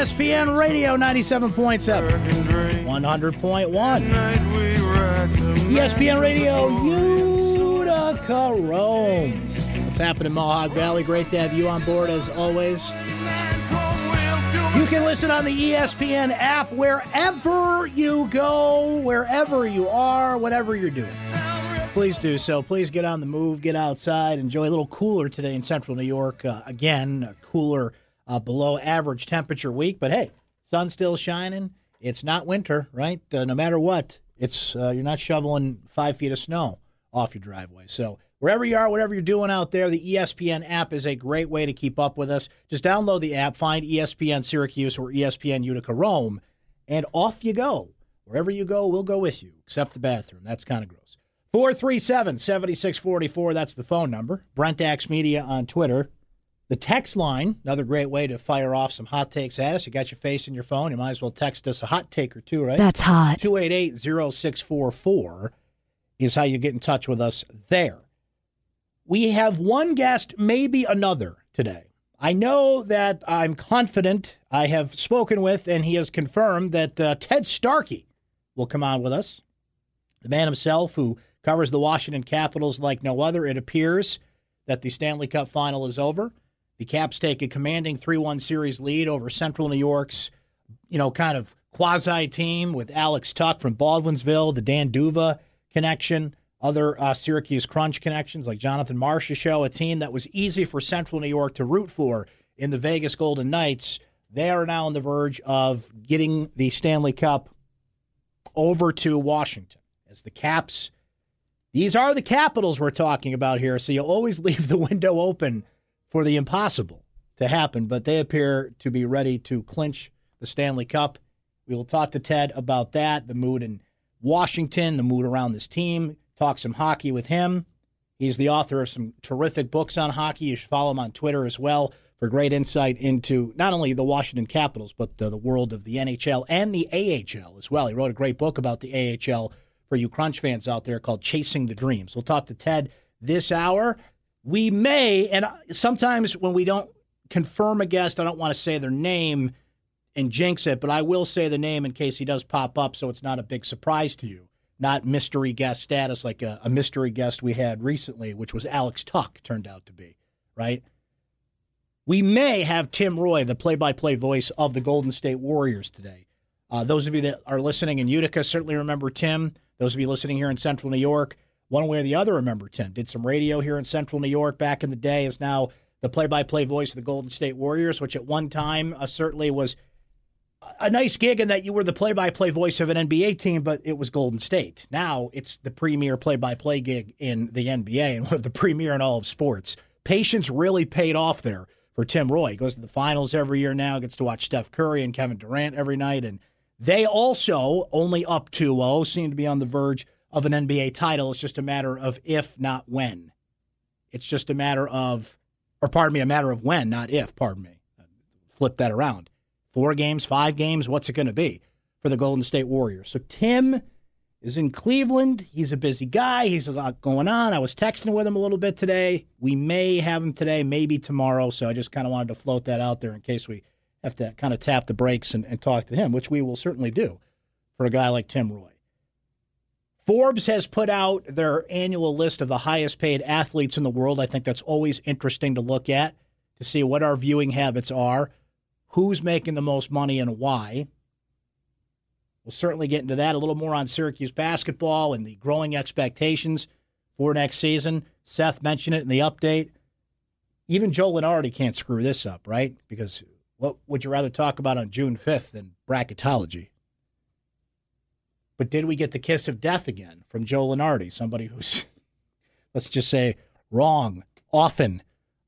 ESPN Radio 97.7, 100.1, ESPN Radio Utica, Rome. What's happening, Mohawk Valley? Great to have you on board as always. You can listen on the ESPN app wherever you go, wherever you are, whatever you're doing. Please do so. Please get on the move, get outside, enjoy a little cooler today in central New York. Again, a cooler below average temperature week, but hey, sun's still shining. It's not winter, right? No matter what, it's you're not shoveling 5 feet of snow off your driveway. So wherever you are, whatever you're doing out there, the ESPN app is a great way to keep up with us. Just download the app, find ESPN Syracuse or ESPN Utica Rome, and off you go. Wherever you go, we'll go with you, except the bathroom. That's kind of gross. 437-7644, that's the phone number. Brent Axe Media on Twitter. The text line, another great way to fire off some hot takes at us. You got your face in your phone. You might as well text us a hot take or two, right? That's hot. 288-0644 is how you get in touch with us there. We have one guest, maybe another today. I know that I'm confident I have spoken with, and he has confirmed that Ted Starkey will come on with us. The man himself who covers the Washington Capitals like no other. It appears that the Stanley Cup final is over. The Caps take a commanding 3-1 series lead over Central New York's, kind of quasi-team with Alex Tuck from Baldwinsville, the Dan Duva connection, other Syracuse Crunch connections like Jonathan Marchessault show, a team that was easy for Central New York to root for in the Vegas Golden Knights. They are now on the verge of getting the Stanley Cup over to Washington as the Caps. These are the Capitals we're talking about here, so you always leave the window open for the impossible to happen, but they appear to be ready to clinch the Stanley Cup. We will talk to Ted about that, the mood in Washington, the mood around this team, talk some hockey with him. He's the author of some terrific books on hockey. You should follow him on Twitter as well for great insight into not only the Washington Capitals, but the world of the NHL and the AHL as well. He wrote a great book about the AHL for you Crunch fans out there called Chasing the Dreams. We'll talk to Ted this hour. We may, and sometimes when we don't confirm a guest, I don't want to say their name and jinx it, but I will say the name in case he does pop up so it's not a big surprise to you, not mystery guest status like a mystery guest we had recently, which was Alex Tuck, turned out to be, right? We may have Tim Roy, the play-by-play voice of the Golden State Warriors today. Those of you that are listening in Utica certainly remember Tim. Those of you listening here in Central New York, one way or the other, remember Tim. Did some radio here in Central New York back in the day, is now the play-by-play voice of the Golden State Warriors, which at one time certainly was a nice gig in that you were the play-by-play voice of an NBA team, but it was Golden State. Now it's the premier play-by-play gig in the NBA and one of the premier in all of sports. Patience really paid off there for Tim Roy. He goes to the finals every year now, gets to watch Steph Curry and Kevin Durant every night, and they also, only up 2-0, seem to be on the verge of an NBA title. It's just a matter of if, not when. It's just a matter of, a matter of when, not if, Flip that around. 4 games, 5 games, what's it going to be for the Golden State Warriors? So Tim is in Cleveland. He's a busy guy. He's a lot going on. I was texting with him a little bit today. We may have him today, maybe tomorrow. So I just kind of wanted to float that out there in case we have to kind of tap the brakes and talk to him, which we will certainly do. for a guy like Tim Roy. Forbes has put out their annual list of the highest paid athletes in the world. I think that's always interesting to look at, to see what our viewing habits are, who's making the most money and why. We'll certainly get into that a little more on Syracuse basketball and the growing expectations for next season. Seth mentioned it in the update. Even Joe Lenardi can't screw this up, right? Because what would you rather talk about on June 5th than bracketology? But did we get the kiss of death again from Joe Lenardi, somebody who's, let's just say, wrong often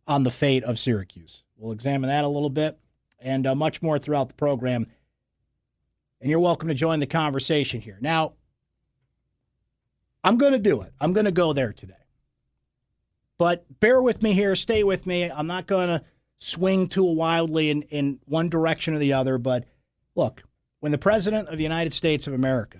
on the fate of Syracuse? We'll examine that a little bit and much more throughout the program. And you're welcome to join the conversation here. Now, I'm going to do it. I'm going to go there today. But bear with me here. Stay with me. I'm not going to swing too wildly in one direction or the other. But look, when the President of the United States of America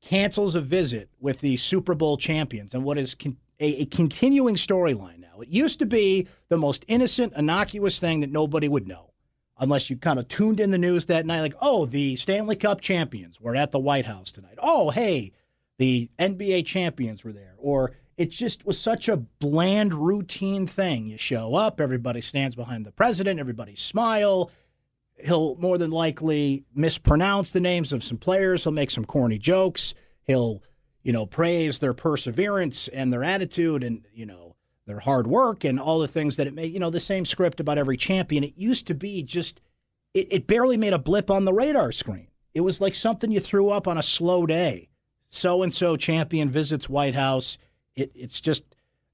cancels a visit with the Super Bowl champions and what is a continuing storyline now. It used to be the most innocent, innocuous thing that nobody would know unless you kind of tuned in the news that night like, oh, the Stanley Cup champions were at the White House tonight. Oh, hey, the NBA champions were there. Or it just was such a bland, routine thing. You show up, everybody stands behind the president, everybody smile. He'll more than likely mispronounce the names of some players. He'll make some corny jokes. He'll, praise their perseverance and their attitude and, their hard work and all the things that it made, the same script about every champion. It used to be just, it barely made a blip on the radar screen. It was like something you threw up on a slow day. So-and-so champion visits White House. It's just,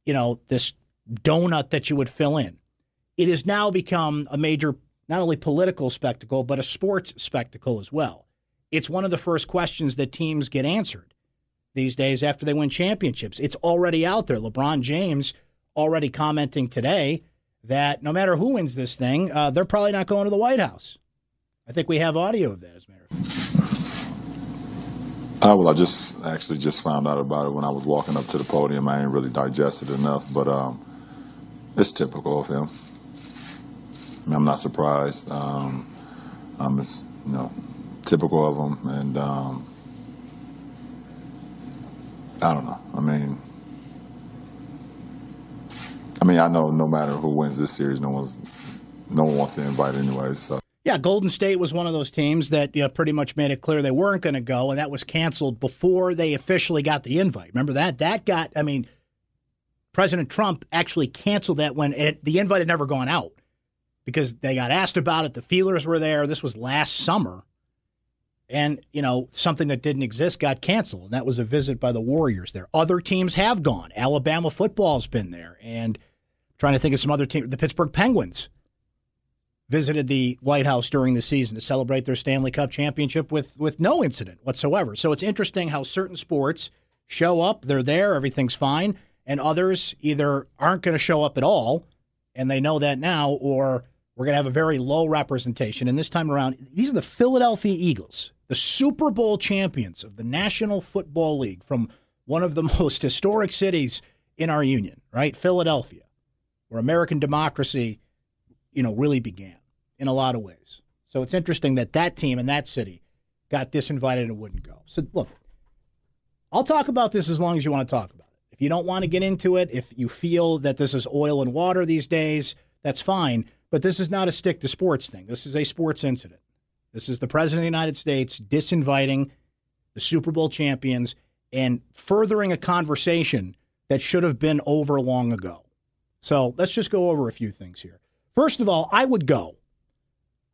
this donut that you would fill in. It has now become a major not only political spectacle, but a sports spectacle as well. It's one of the first questions that teams get answered these days after they win championships. It's already out there. LeBron James already commenting today that no matter who wins this thing, they're probably not going to the White House. I think we have audio of that, as a matter of fact. Well, I just found out about it when I was walking up to the podium. I ain't really digested enough, but it's typical of him. I mean, I'm not surprised. It's typical of him, and I don't know. I mean, I know no matter who wins this series, no one wants to invite anyway. So yeah, Golden State was one of those teams that pretty much made it clear they weren't going to go, and that was canceled before they officially got the invite. Remember that? President Trump actually canceled that when the invite had never gone out. Because they got asked about it. The feelers were there. This was last summer. And, something that didn't exist got canceled. And that was a visit by the Warriors there. Other teams have gone. Alabama football's been there. And I'm trying to think of some other team. The Pittsburgh Penguins visited the White House during the season to celebrate their Stanley Cup championship with no incident whatsoever. So it's interesting how certain sports show up. They're there. Everything's fine. And others either aren't going to show up at all. And they know that now, or we're going to have a very low representation. And this time around, these are the Philadelphia Eagles, the Super Bowl champions of the National Football League from one of the most historic cities in our union, right? Philadelphia, where American democracy, really began in a lot of ways. So it's interesting that that team in that city got disinvited and wouldn't go. So look, I'll talk about this as long as you want to talk about it. If you don't want to get into it, if you feel that this is oil and water these days, that's fine. But this is not a stick to sports thing. This is a sports incident. This is the President of the United States disinviting the Super Bowl champions and furthering a conversation that should have been over long ago. So let's just go over a few things here. First of all, I would go.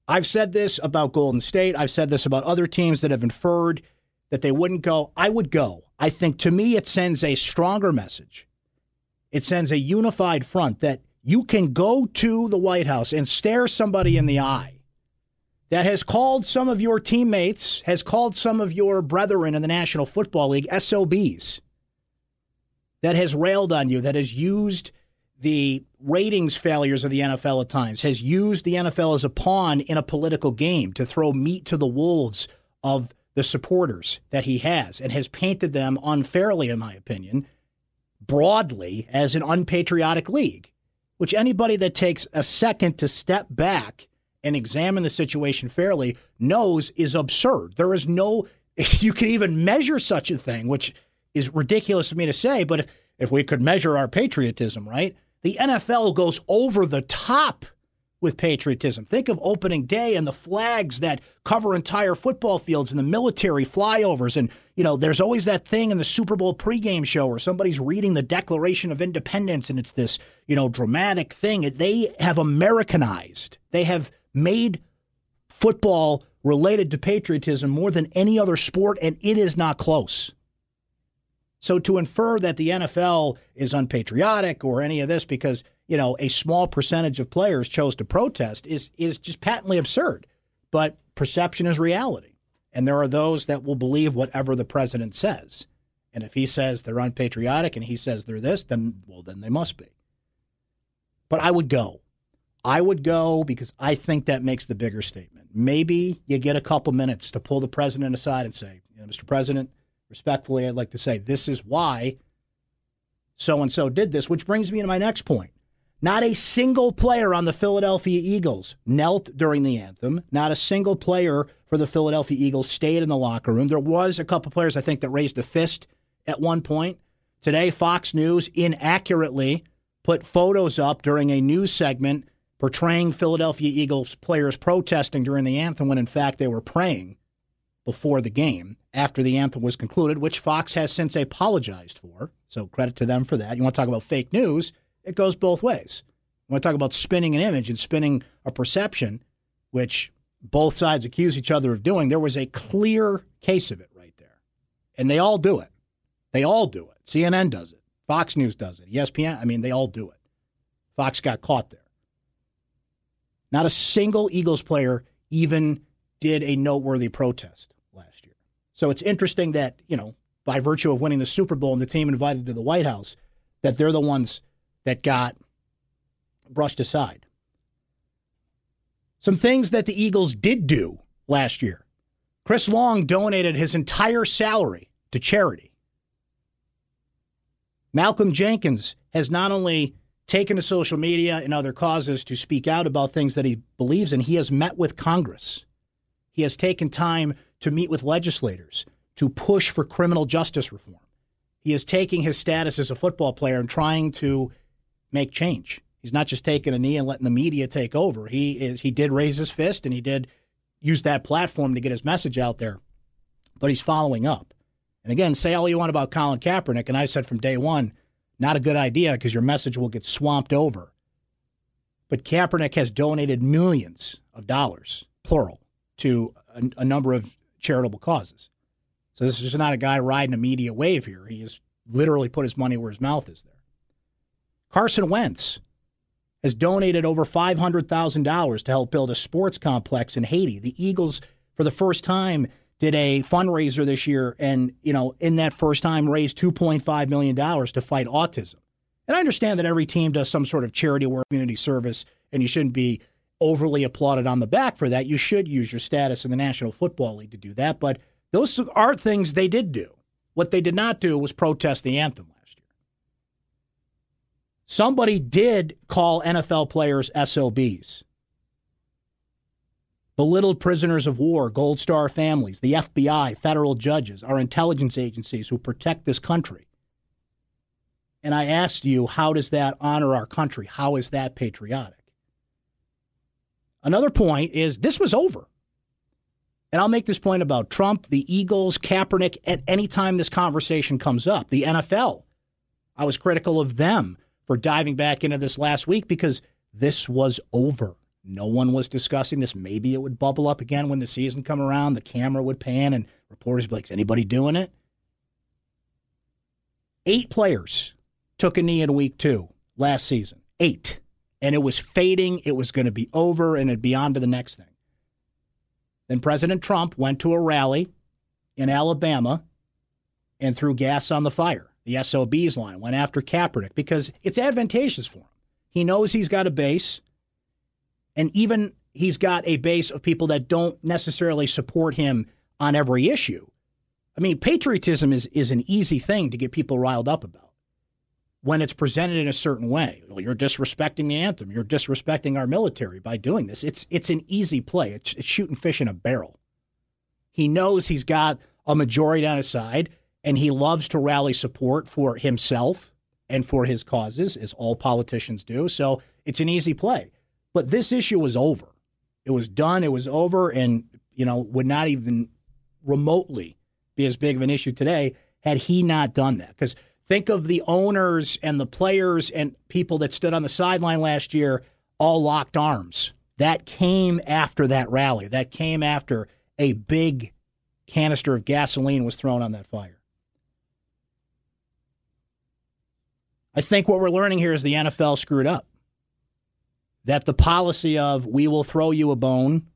I've said this about Golden State. I've said this about other teams that have inferred that they wouldn't go. I would go. I think, to me, it sends a stronger message. It sends a unified front that you can go to the White House and stare somebody in the eye that has called some of your teammates, has called some of your brethren in the National Football League SOBs, that has railed on you, that has used the ratings failures of the NFL at times, has used the NFL as a pawn in a political game to throw meat to the wolves of the supporters that he has, and has painted them unfairly, in my opinion, broadly as an unpatriotic league, which anybody that takes a second to step back and examine the situation fairly knows is absurd. There is no if you could even measure such a thing, which is ridiculous of me to say, but if we could measure our patriotism, right? The NFL goes over the top with patriotism. Think of opening day and the flags that cover entire football fields and the military flyovers. And, you know, there's always that thing in the Super Bowl pregame show where somebody's reading the Declaration of Independence and it's this, you know, dramatic thing. They have Americanized. They have made football related to patriotism more than any other sport, and it is not close. So to infer that the NFL is unpatriotic or any of this because, you know, a small percentage of players chose to protest is just patently absurd. But perception is reality. And there are those that will believe whatever the president says. And if he says they're unpatriotic and he says they're this, then, well, then they must be. But I would go. I would go because I think that makes the bigger statement. Maybe you get a couple minutes to pull the president aside and say, you know, Mr. President, respectfully, I'd like to say this is why so-and-so did this, which brings me to my next point. Not a single player on the Philadelphia Eagles knelt during the anthem. Not a single player for the Philadelphia Eagles stayed in the locker room. There was a couple players, I think, that raised a fist at one point. Today, Fox News inaccurately put photos up during a news segment portraying Philadelphia Eagles players protesting during the anthem when, in fact, they were praying before the game, after the anthem was concluded, which Fox has since apologized for. So credit to them for that. You want to talk about fake news, it goes both ways. You want to talk about spinning an image and spinning a perception, which both sides accuse each other of doing. There was a clear case of it right there. And they all do it. They all do it. CNN does it. Fox News does it. ESPN, I mean, they all do it. Fox got caught there. Not a single Eagles player even did a noteworthy protest last year. So it's interesting that, you know, by virtue of winning the Super Bowl and the team invited to the White House, that they're the ones that got brushed aside. Some things that the Eagles did do last year. Chris Long donated his entire salary to charity. Malcolm Jenkins has not only taken to social media and other causes to speak out about things that he believes in, he has met with Congress. He has taken time to meet with legislators to push for criminal justice reform. He is taking his status as a football player and trying to make change. He's not just taking a knee and letting the media take over. He did raise his fist and he did use that platform to get his message out there, but he's following up. And again, say all you want about Colin Kaepernick, and I said from day one, not a good idea because your message will get swamped over. But Kaepernick has donated millions of dollars, plural, to a number of charitable causes. So this is just not a guy riding a media wave here. He has literally put his money where his mouth is there. Carson Wentz has donated over $500,000 to help build a sports complex in Haiti. The Eagles, for the first time, did a fundraiser this year and, you know, in that first time raised $2.5 million to fight autism. And I understand that every team does some sort of charity work, community service, and you shouldn't be overly applauded on the back for that. You should use your status in the National Football League to do that, but those are things they did do. What they did not do was protest the anthem last year. Somebody did call NFL players SOBs. Belittled prisoners of war, Gold Star families, the FBI, federal judges, our intelligence agencies who protect this country. And I asked you, how does that honor our country? How is that patriotic? Another point is this was over. And I'll make this point about Trump, the Eagles, Kaepernick, at any time this conversation comes up. The NFL, I was critical of them for diving back into this last week because this was over. No one was discussing this. Maybe it would bubble up again when the season come around. The camera would pan and reporters would be like, is anybody doing it? 8 players took a knee in week 2 last season. 8. And it was fading. It was going to be over and it'd be on to the next thing. Then President Trump went to a rally in Alabama and threw gas on the fire. The SOBs line went after Kaepernick because it's advantageous for him. He knows he's got a base, and even he's got a base of people that don't necessarily support him on every issue. I mean, patriotism is an easy thing to get people riled up about when it's presented in a certain way. Well, you're disrespecting the anthem. You're disrespecting our military by doing this. It's an easy play. It's shooting fish in a barrel. He knows he's got a majority on his side, and he loves to rally support for himself and for his causes, as all politicians do. So it's an easy play. But this issue was over. It was done. It was over, and would not even remotely be as big of an issue today had he not done that. Because think of the owners and the players and people that stood on the sideline last year all locked arms. That came after that rally. That came after a big canister of gasoline was thrown on that fire. I think what we're learning here is the NFL screwed up. That the policy of we will throw you a bone,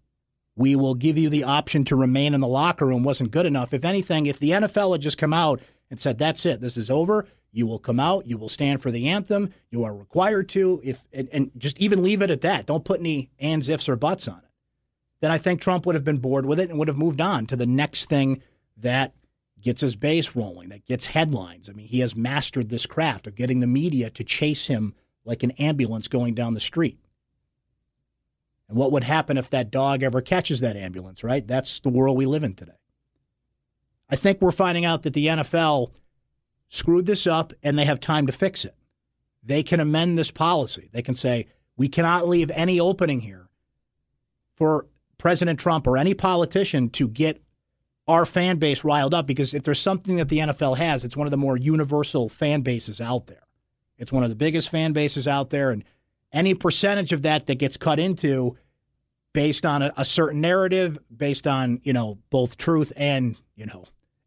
we will give you the option to remain in the locker room wasn't good enough. If anything, if the NFL had just come out and said, that's it, this is over, you will come out, you will stand for the anthem, you are required to, and just even leave it at that. Don't put any ands, ifs, or buts on it. Then I think Trump would have been bored with it and would have moved on to the next thing that gets his base rolling, that gets headlines. I mean, he has mastered this craft of getting the media to chase him like an ambulance going down the street. And what would happen if that dog ever catches that ambulance, right? That's the world we live in today. I think we're finding out that the NFL screwed this up and they have time to fix it. They can amend this policy. They can say, we cannot leave any opening here for President Trump or any politician to get our fan base riled up, because if there's something that the NFL has, it's one of the more universal fan bases out there. It's one of the biggest fan bases out there, and any percentage of that gets cut into based on a certain narrative, based on, both truth and,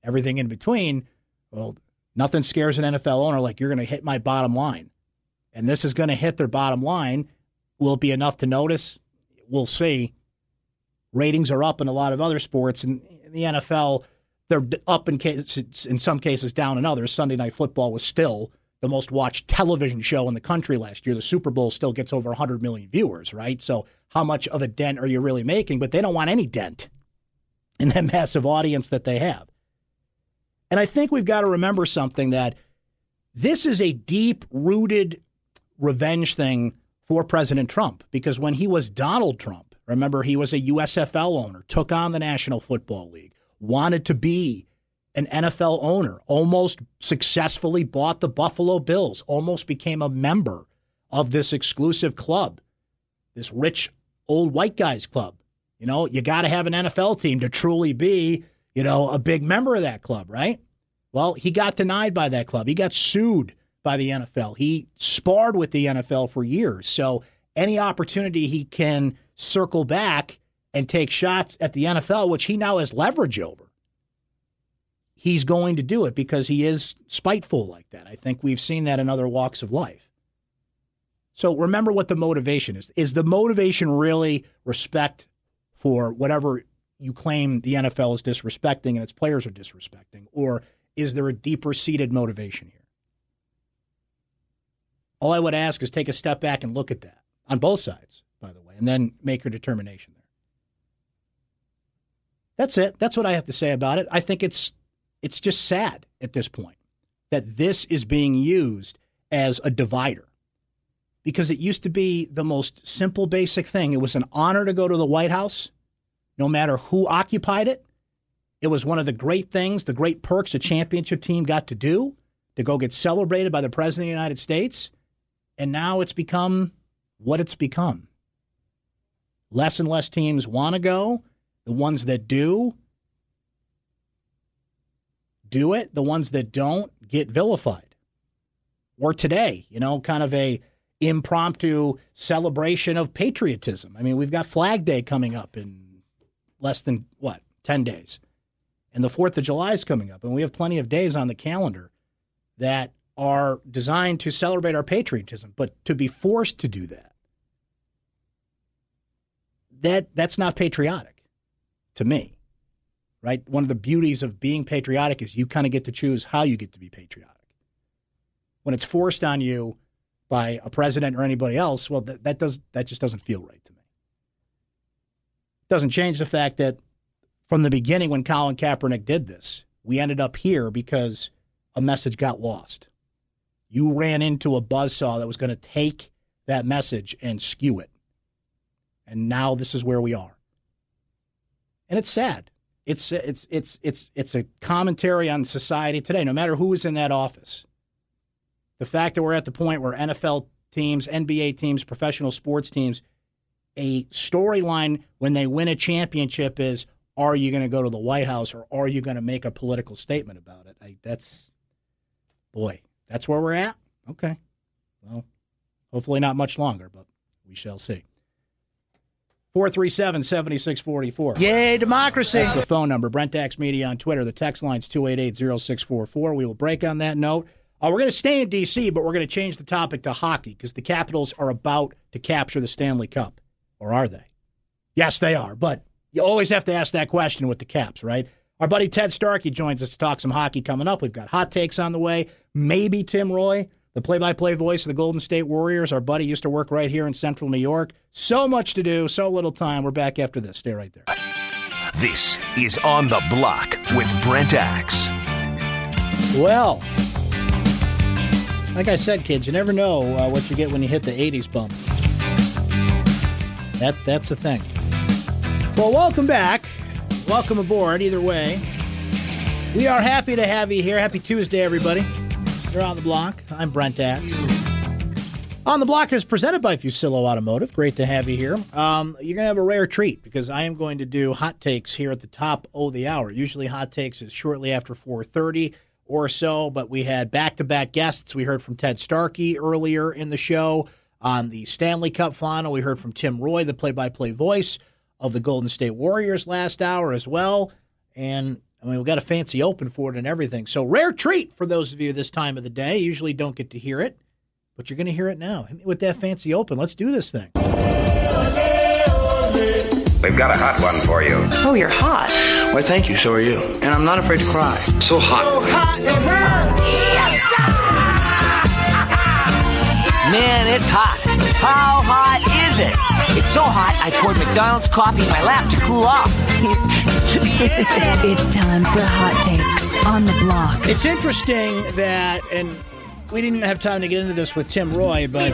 everything in between, well, nothing scares an NFL owner like you're going to hit my bottom line. And this is going to hit their bottom line. Will it be enough to notice? We'll see. Ratings are up in a lot of other sports. And in the NFL, they're up in some cases, down in others. Sunday Night Football was still the most watched television show in the country last year. The Super Bowl still gets over 100 million viewers, right? So how much of a dent are you really making? But they don't want any dent in that massive audience that they have. And I think we've got to remember something, that this is a deep-rooted revenge thing for President Trump, because when he was Donald Trump, remember, he was a USFL owner, took on the National Football League, wanted to be an NFL owner, almost successfully bought the Buffalo Bills, almost became a member of this exclusive club, this rich old white guys club. You got to have an NFL team to truly be, a big member of that club, right? Well, he got denied by that club. He got sued by the NFL. He sparred with the NFL for years. So any opportunity he can circle back and take shots at the NFL, which he now has leverage over, he's going to do it because he is spiteful like that. I think we've seen that in other walks of life. So remember what the motivation is. Is the motivation really respect for whatever you claim the NFL is disrespecting and its players are disrespecting? Or is there a deeper-seated motivation here? All I would ask is take a step back and look at that on both sides, by the way, and then make your determination there. That's it. That's what I have to say about it. I think it's just sad at this point that this is being used as a divider, because it used to be the most simple, basic thing. It was an honor to go to the White House, no matter who occupied it. It was one of the great things, the great perks a championship team got to do, to go get celebrated by the President of the United States. And now it's become what it's become. Less and less teams want to go. The ones that do it. The ones that don't get vilified. Or today, kind of a impromptu celebration of patriotism. I mean, we've got Flag Day coming up in less than, 10 days. And the 4th of July is coming up. And we have plenty of days on the calendar that are designed to celebrate our patriotism. But to be forced to do that's not patriotic to me. Right? One of the beauties of being patriotic is you kind of get to choose how you get to be patriotic. When it's forced on you by a president or anybody else, well, that just doesn't feel right to me. It doesn't change the fact that from the beginning, when Colin Kaepernick did this, we ended up here because a message got lost. You ran into a buzzsaw that was going to take that message and skew it. And now this is where we are. And it's sad. It's a commentary on society today, no matter who is in that office. The fact that we're at the point where NFL teams, NBA teams, professional sports teams, a storyline when they win a championship is, are you going to go to the White House or are you going to make a political statement about it? That's where we're at. Okay. Well, hopefully not much longer, but we shall see. 437-7644. Yay, democracy! That's the phone number. Brent Dax Media on Twitter. The text line's 288-0644. We will break on that note. We're going to stay in D.C., but we're going to change the topic to hockey because the Capitals are about to capture the Stanley Cup. Or are they? Yes, they are, but you always have to ask that question with the Caps, right? Our buddy Ted Starkey joins us to talk some hockey coming up. We've got hot takes on the way. Maybe Tim Roy, the play-by-play voice of the Golden State Warriors. Our buddy used to work right here in central New York. So much to do, so little time. We're back after this. Stay right there. This is On the Block with Brent Axe. Well, like I said, kids, you never know what you get when you hit the 80s bump. That's the thing. Well, welcome back. Welcome aboard, either way. We are happy to have you here. Happy Tuesday, everybody. You're On the Block. I'm Brent Axe. On the Block is presented by Fusillo Automotive. Great to have you here. You're going to have a rare treat because I am going to do hot takes here at the top of the hour. Usually hot takes is shortly after 4:30. Or so, but we had back-to-back guests. We heard from Ted Starkey earlier in the show on the Stanley Cup final. We heard from Tim Roy, the play-by-play voice of the Golden State Warriors last hour as well. And, we've got a fancy open for it and everything. So rare treat for those of you this time of the day. Usually don't get to hear it, but you're going to hear it now. With that fancy open, let's do this thing. We've got a hot one for you. Oh, you're hot. Why, thank you. So are you. And I'm not afraid to cry. So hot. So hot. Man, it's hot. How hot is it? It's so hot, I poured McDonald's coffee in my lap to cool off. It's time for hot takes on the block. It's interesting that, and we didn't have time to get into this with Tim Roy, but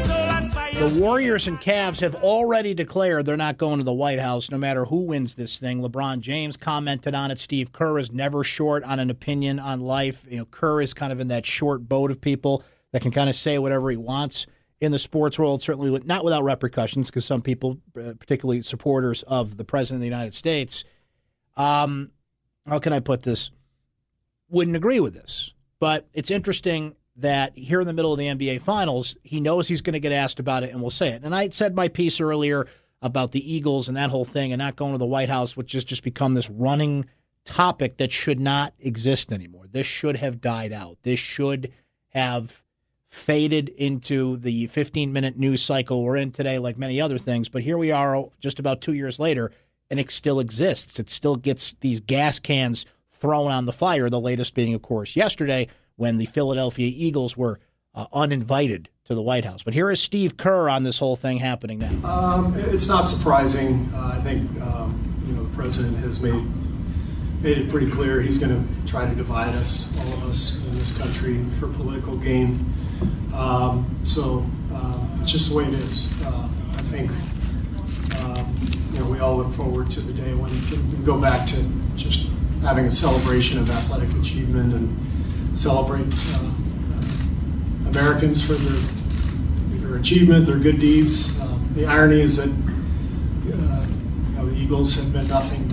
the Warriors and Cavs have already declared they're not going to the White House no matter who wins this thing. LeBron James commented on it. Steve Kerr is never short on an opinion on life. You know, Kerr is kind of in that short boat of people that can kind of say whatever he wants in the sports world, certainly not without repercussions because some people, particularly supporters of the President of the United States, how can I put this, wouldn't agree with this. But it's interesting that here in the middle of the NBA Finals, he knows he's going to get asked about it and will say it. And I said my piece earlier about the Eagles and that whole thing and not going to the White House, which has just become this running topic that should not exist anymore. This should have died out. This should have faded into the 15-minute news cycle we're in today, like many other things. But here we are just about 2 years later, and it still exists. It still gets these gas cans thrown on the fire, the latest being, of course, yesterday, when the Philadelphia Eagles were uninvited to the White House. But here is Steve Kerr on this whole thing happening now. It's not surprising. I think the president has made it pretty clear he's going to try to divide us, all of us in this country, for political gain. It's just the way it is. I think we all look forward to the day when we can go back to just having a celebration of athletic achievement and celebrate Americans for their achievement, their good deeds. The irony is that the Eagles have been nothing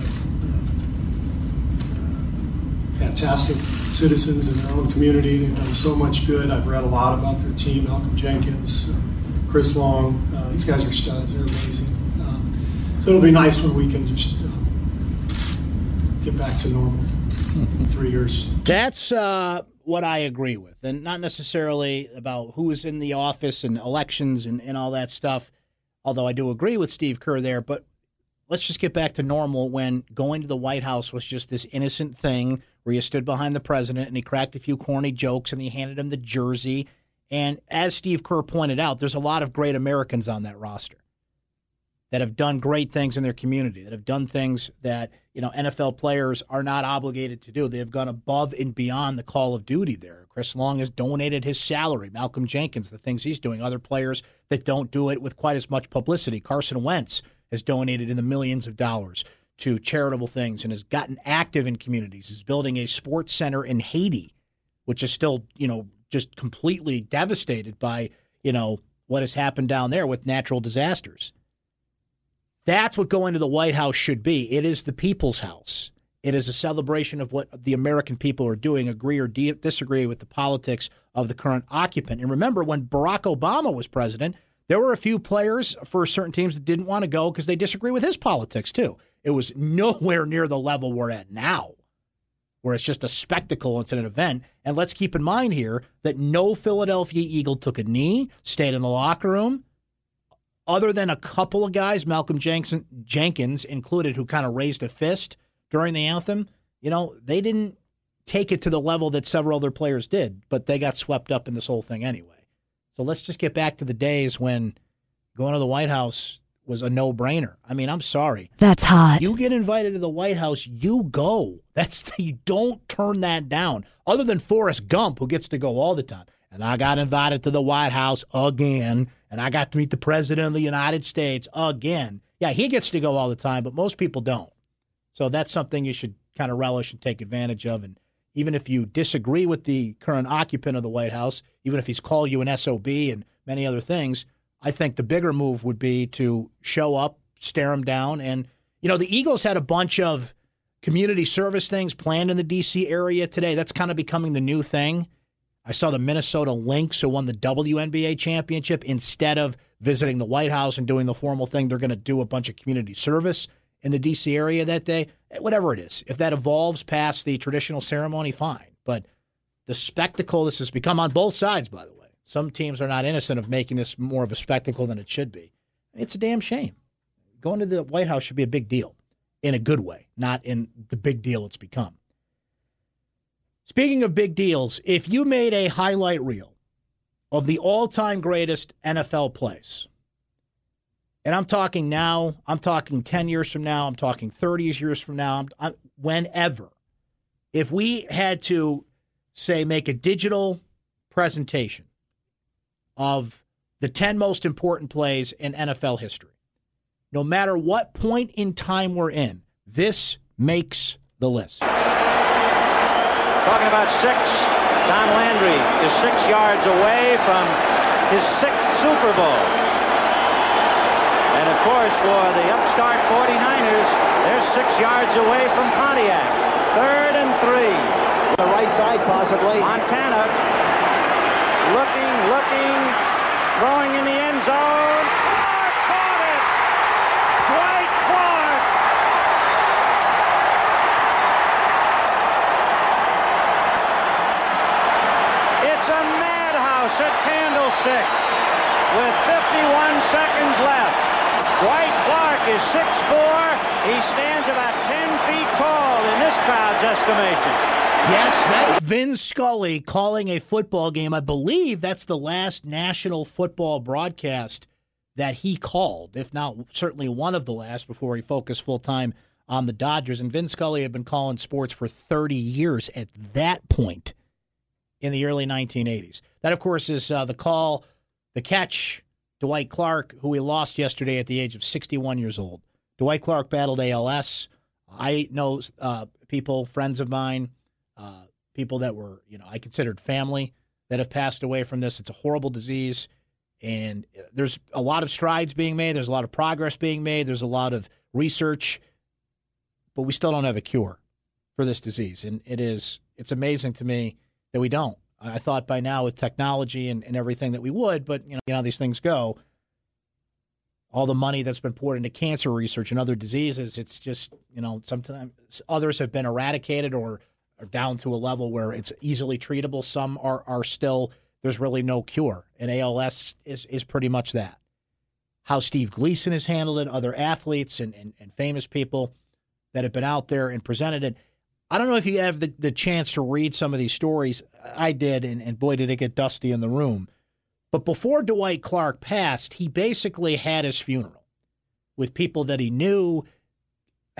but fantastic citizens in their own community. They've done so much good. I've read a lot about their team, Malcolm Jenkins, Chris Long. These guys are studs. They're amazing. So it'll be nice when we can just get back to normal in 3 years. That's what I agree with, and not necessarily about who is in the office and elections and all that stuff, although I do agree with Steve Kerr there. But let's just get back to normal when going to the White House was just this innocent thing where you stood behind the president and he cracked a few corny jokes and he handed him the jersey. And as Steve Kerr pointed out, there's a lot of great Americans on that roster that have done great things in their community, that have done things that, NFL players are not obligated to do. They have gone above and beyond the call of duty there. Chris Long has donated his salary. Malcolm Jenkins, the things he's doing. Other players that don't do it with quite as much publicity. Carson Wentz has donated in the millions of dollars to charitable things and has gotten active in communities. He's building a sports center in Haiti, which is still, you know, just completely devastated by, you know, what has happened down there with natural disasters. That's what going to the White House should be. It is the people's house. It is a celebration of what the American people are doing, agree or disagree with the politics of the current occupant. And remember, when Barack Obama was president, there were a few players for certain teams that didn't want to go because they disagree with his politics, too. It was nowhere near the level we're at now, where it's just a spectacle, it's an event. And let's keep in mind here that no Philadelphia Eagle took a knee, stayed in the locker room, other than a couple of guys, Malcolm Jenkins included, who kind of raised a fist during the anthem. You know, they didn't take it to the level that several other players did, but they got swept up in this whole thing anyway. So let's just get back to the days when going to the White House was a no-brainer. I mean, I'm sorry. That's hot. You get invited to the White House, you go. You don't turn that down. Other than Forrest Gump, who gets to go all the time. And I got invited to the White House again, and I got to meet the President of the United States again. Yeah, he gets to go all the time, but most people don't. So that's something you should kind of relish and take advantage of. And even if you disagree with the current occupant of the White House, even if he's called you an SOB and many other things, I think the bigger move would be to show up, stare him down. And, you know, the Eagles had a bunch of community service things planned in the D.C. area today. That's kind of becoming the new thing. I saw the Minnesota Lynx, who won the WNBA championship, instead of visiting the White House and doing the formal thing, they're going to do a bunch of community service in the D.C. area that day, whatever it is. If that evolves past the traditional ceremony, fine. But the spectacle this has become on both sides, by the way. Some teams are not innocent of making this more of a spectacle than it should be. It's a damn shame. Going to the White House should be a big deal in a good way, not in the big deal it's become. Speaking of big deals, if you made a highlight reel of the all-time greatest NFL plays, and I'm talking now, I'm talking 10 years from now, I'm talking 30 years from now, whenever. If we had to, say, make a digital presentation of the 10 most important plays in NFL history, no matter what point in time we're in, this makes the list. Talking about six, Don Landry is 6 yards away from his sixth Super Bowl. And, of course, for the upstart 49ers, they're 6 yards away from Pontiac. 3rd and 3. The right side, possibly. Montana looking, throwing in the end zone. Clark caught it! Dwight Clark! It's a madhouse at Candlestick with 51 seconds left. Dwight Clark is 6'4". He stands about 10 feet tall in this crowd's estimation. Yes, that's Vin Scully calling a football game. I believe that's the last national football broadcast that he called, if not certainly one of the last before he focused full-time on the Dodgers. And Vin Scully had been calling sports for 30 years at that point in the early 1980s. That, of course, is the call, the catch, Dwight Clark, who we lost yesterday at the age of 61 years old. Dwight Clark battled ALS. I know people, friends of mine, people that were, you know, I considered family that have passed away from this. It's a horrible disease, and there's a lot of strides being made. There's a lot of progress being made. There's a lot of research, but we still don't have a cure for this disease, and it's amazing to me that we don't. I thought by now with technology and everything that we would, but you know how these things go. All the money that's been poured into cancer research and other diseases, it's just, you know, sometimes others have been eradicated or are down to a level where it's easily treatable. Some are still, there's really no cure. And ALS is pretty much that. How Steve Gleason has handled it, other athletes and famous people that have been out there and presented it. I don't know if you have the chance to read some of these stories. I did, and boy, did it get dusty in the room. But before Dwight Clark passed, he basically had his funeral with people that he knew,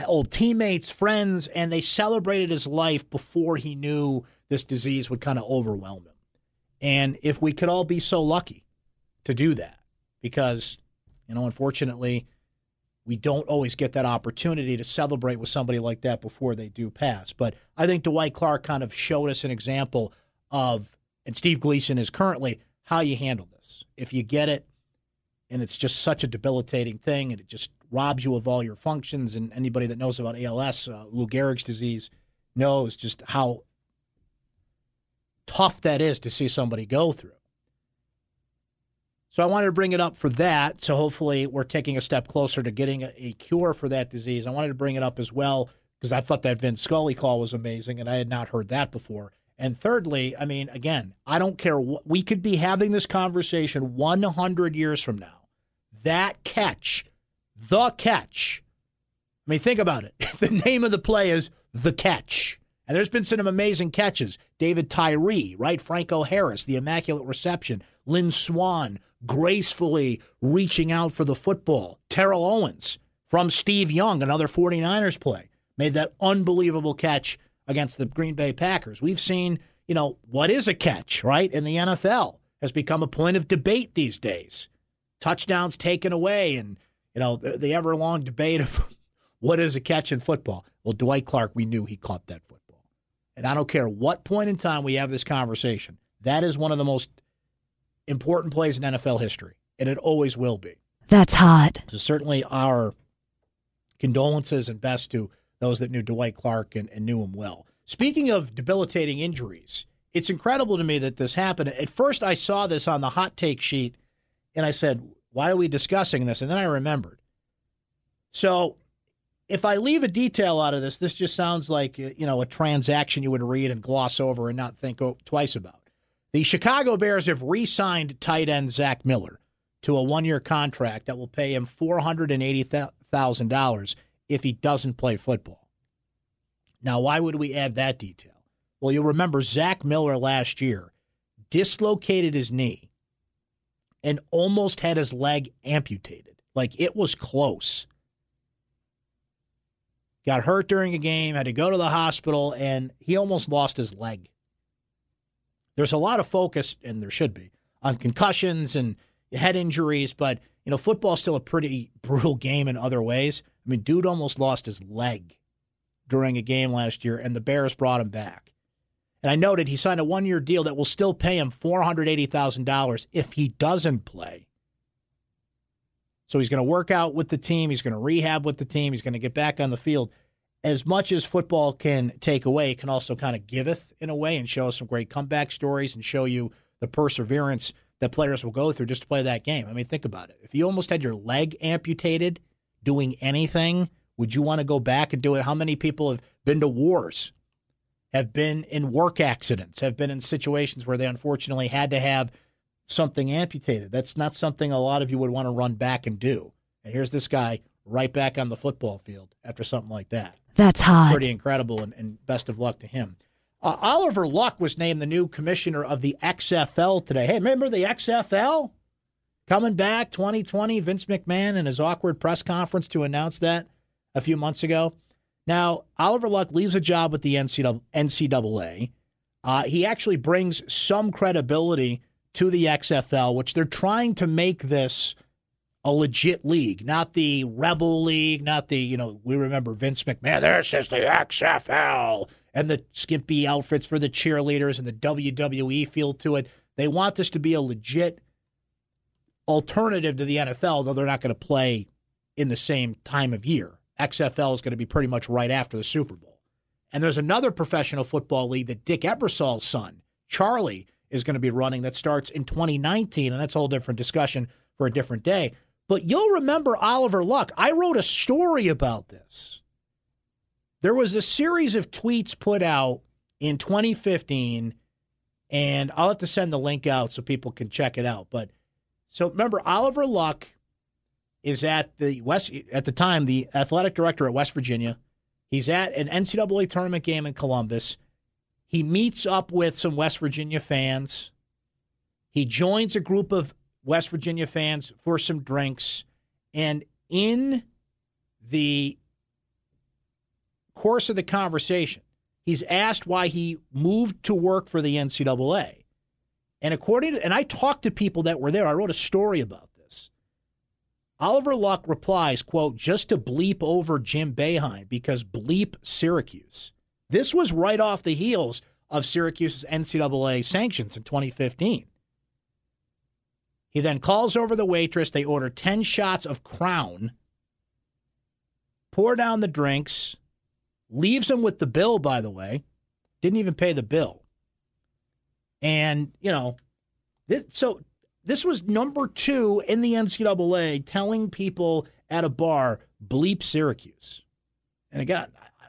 old teammates, friends, and they celebrated his life before he knew this disease would kind of overwhelm him. And if we could all be so lucky to do that, because, you know, unfortunately, we don't always get that opportunity to celebrate with somebody like that before they do pass. But I think Dwight Clark kind of showed us an example of, and Steve Gleason is currently, how you handle this. If you get it, and it's just such a debilitating thing, and it just robs you of all your functions, and anybody that knows about ALS, Lou Gehrig's disease, knows just how tough that is to see somebody go through. So I wanted to bring it up for that. So hopefully we're taking a step closer to getting a cure for that disease. I wanted to bring it up as well because I thought that Vin Scully call was amazing, and I had not heard that before. And thirdly, I mean, again, I don't care what, we could be having this conversation 100 years from now. That catch, the catch. I mean, think about it. The name of the play is The Catch. And there's been some amazing catches. David Tyree, right? Franco Harris, the immaculate reception. Lynn Swann gracefully reaching out for the football. Terrell Owens from Steve Young, another 49ers play, made that unbelievable catch against the Green Bay Packers. We've seen, you know, what is a catch, right? In the NFL has become a point of debate these days. Touchdowns taken away and, you know, the ever-long debate of what is a catch in football. Well, Dwight Clark, we knew he caught that football. And I don't care what point in time we have this conversation. That is one of the most important plays in NFL history, and it always will be. That's hot. So certainly our condolences and best to those that knew Dwight Clark and knew him well. Speaking of debilitating injuries, it's incredible to me that this happened. At first, I saw this on the hot take sheet, and I said, why are we discussing this? And then I remembered. So if I leave a detail out of this, this just sounds like, you know, a transaction you would read and gloss over and not think twice about. The Chicago Bears have re-signed tight end Zach Miller to a one-year contract that will pay him $480,000 if he doesn't play football. Now, why would we add that detail? Well, you'll remember Zach Miller last year dislocated his knee and almost had his leg amputated. Like, it was close. Got hurt during a game, had to go to the hospital, and he almost lost his leg. There's a lot of focus, and there should be, on concussions and head injuries, but, you know, football's still a pretty brutal game in other ways. I mean, dude almost lost his leg during a game last year, and the Bears brought him back. And I noted he signed a one-year deal that will still pay him $480,000 if he doesn't play. So he's going to work out with the team. He's going to rehab with the team. He's going to get back on the field. As much as football can take away, it can also kind of giveth in a way and show us some great comeback stories and show you the perseverance that players will go through just to play that game. I mean, think about it. If you almost had your leg amputated doing anything, would you want to go back and do it? How many people have been to wars, have been in work accidents, have been in situations where they unfortunately had to have something amputated? That's not something a lot of you would want to run back and do. And here's this guy right back on the football field after something like that. That's hot. Pretty incredible, and best of luck to him. Oliver Luck was named the new commissioner of the XFL today. Hey, remember the XFL? Coming back, 2020, Vince McMahon in his awkward press conference to announce that a few months ago. Now, Oliver Luck leaves a job with the NCAA. He actually brings some credibility to the XFL, which they're trying to make this a legit league, not the Rebel League, not the, you know, we remember Vince McMahon, this is the XFL, and the skimpy outfits for the cheerleaders and the WWE feel to it. They want this to be a legit alternative to the NFL, though they're not going to play in the same time of year. XFL is going to be pretty much right after the Super Bowl. And there's another professional football league that Dick Ebersol's son, Charlie, is going to be running that starts in 2019, and that's a whole different discussion for a different day. But you'll remember Oliver Luck. I wrote a story about this. There was a series of tweets put out in 2015, and I'll have to send the link out so people can check it out. But so remember, Oliver Luck is at the time the athletic director at West Virginia. He's at an NCAA tournament game in Columbus. He meets up with some West Virginia fans. He joins a group of West Virginia fans for some drinks. And in the course of the conversation, he's asked why he moved to work for the NCAA. And I talked to people that were there. I wrote a story about this. Oliver Luck replies, quote, just to bleep over Jim Boeheim because bleep Syracuse. This was right off the heels of Syracuse's NCAA sanctions in 2015. He then calls over the waitress. They order 10 shots of Crown, pour down the drinks, leaves him with the bill, by the way. Didn't even pay the bill. And, you know, so this was number 2 in the NCAA telling people at a bar, bleep Syracuse. And again,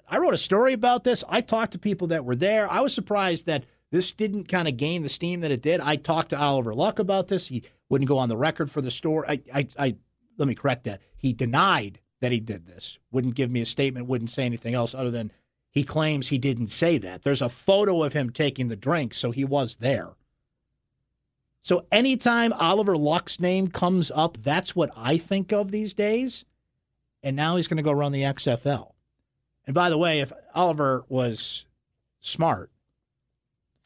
I wrote a story about this. I talked to people that were there. I was surprised that this didn't kind of gain the steam that it did. I talked to Oliver Luck about this. He wouldn't go on the record for the story. Let me correct that. He denied that he did this. Wouldn't give me a statement, wouldn't say anything else other than he claims he didn't say that. There's a photo of him taking the drink, so he was there. So anytime Oliver Luck's name comes up, that's what I think of these days. And now he's going to go run the XFL. And by the way, if Oliver was smart,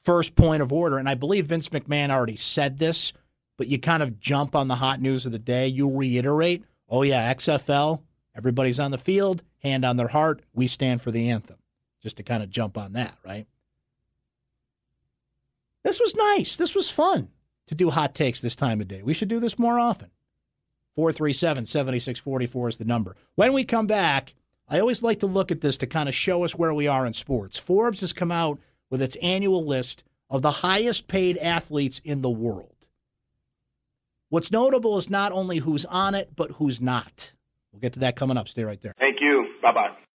first point of order, and I believe Vince McMahon already said this, but you kind of jump on the hot news of the day. You reiterate, oh yeah, XFL, everybody's on the field, hand on their heart, we stand for the anthem. Just to kind of jump on that, right? This was nice. This was fun to do hot takes this time of day. We should do this more often. 437-7644 is the number. When we come back, I always like to look at this to kind of show us where we are in sports. Forbes has come out with its annual list of the highest-paid athletes in the world. What's notable is not only who's on it, but who's not. We'll get to that coming up. Stay right there. Thank you. Bye-bye.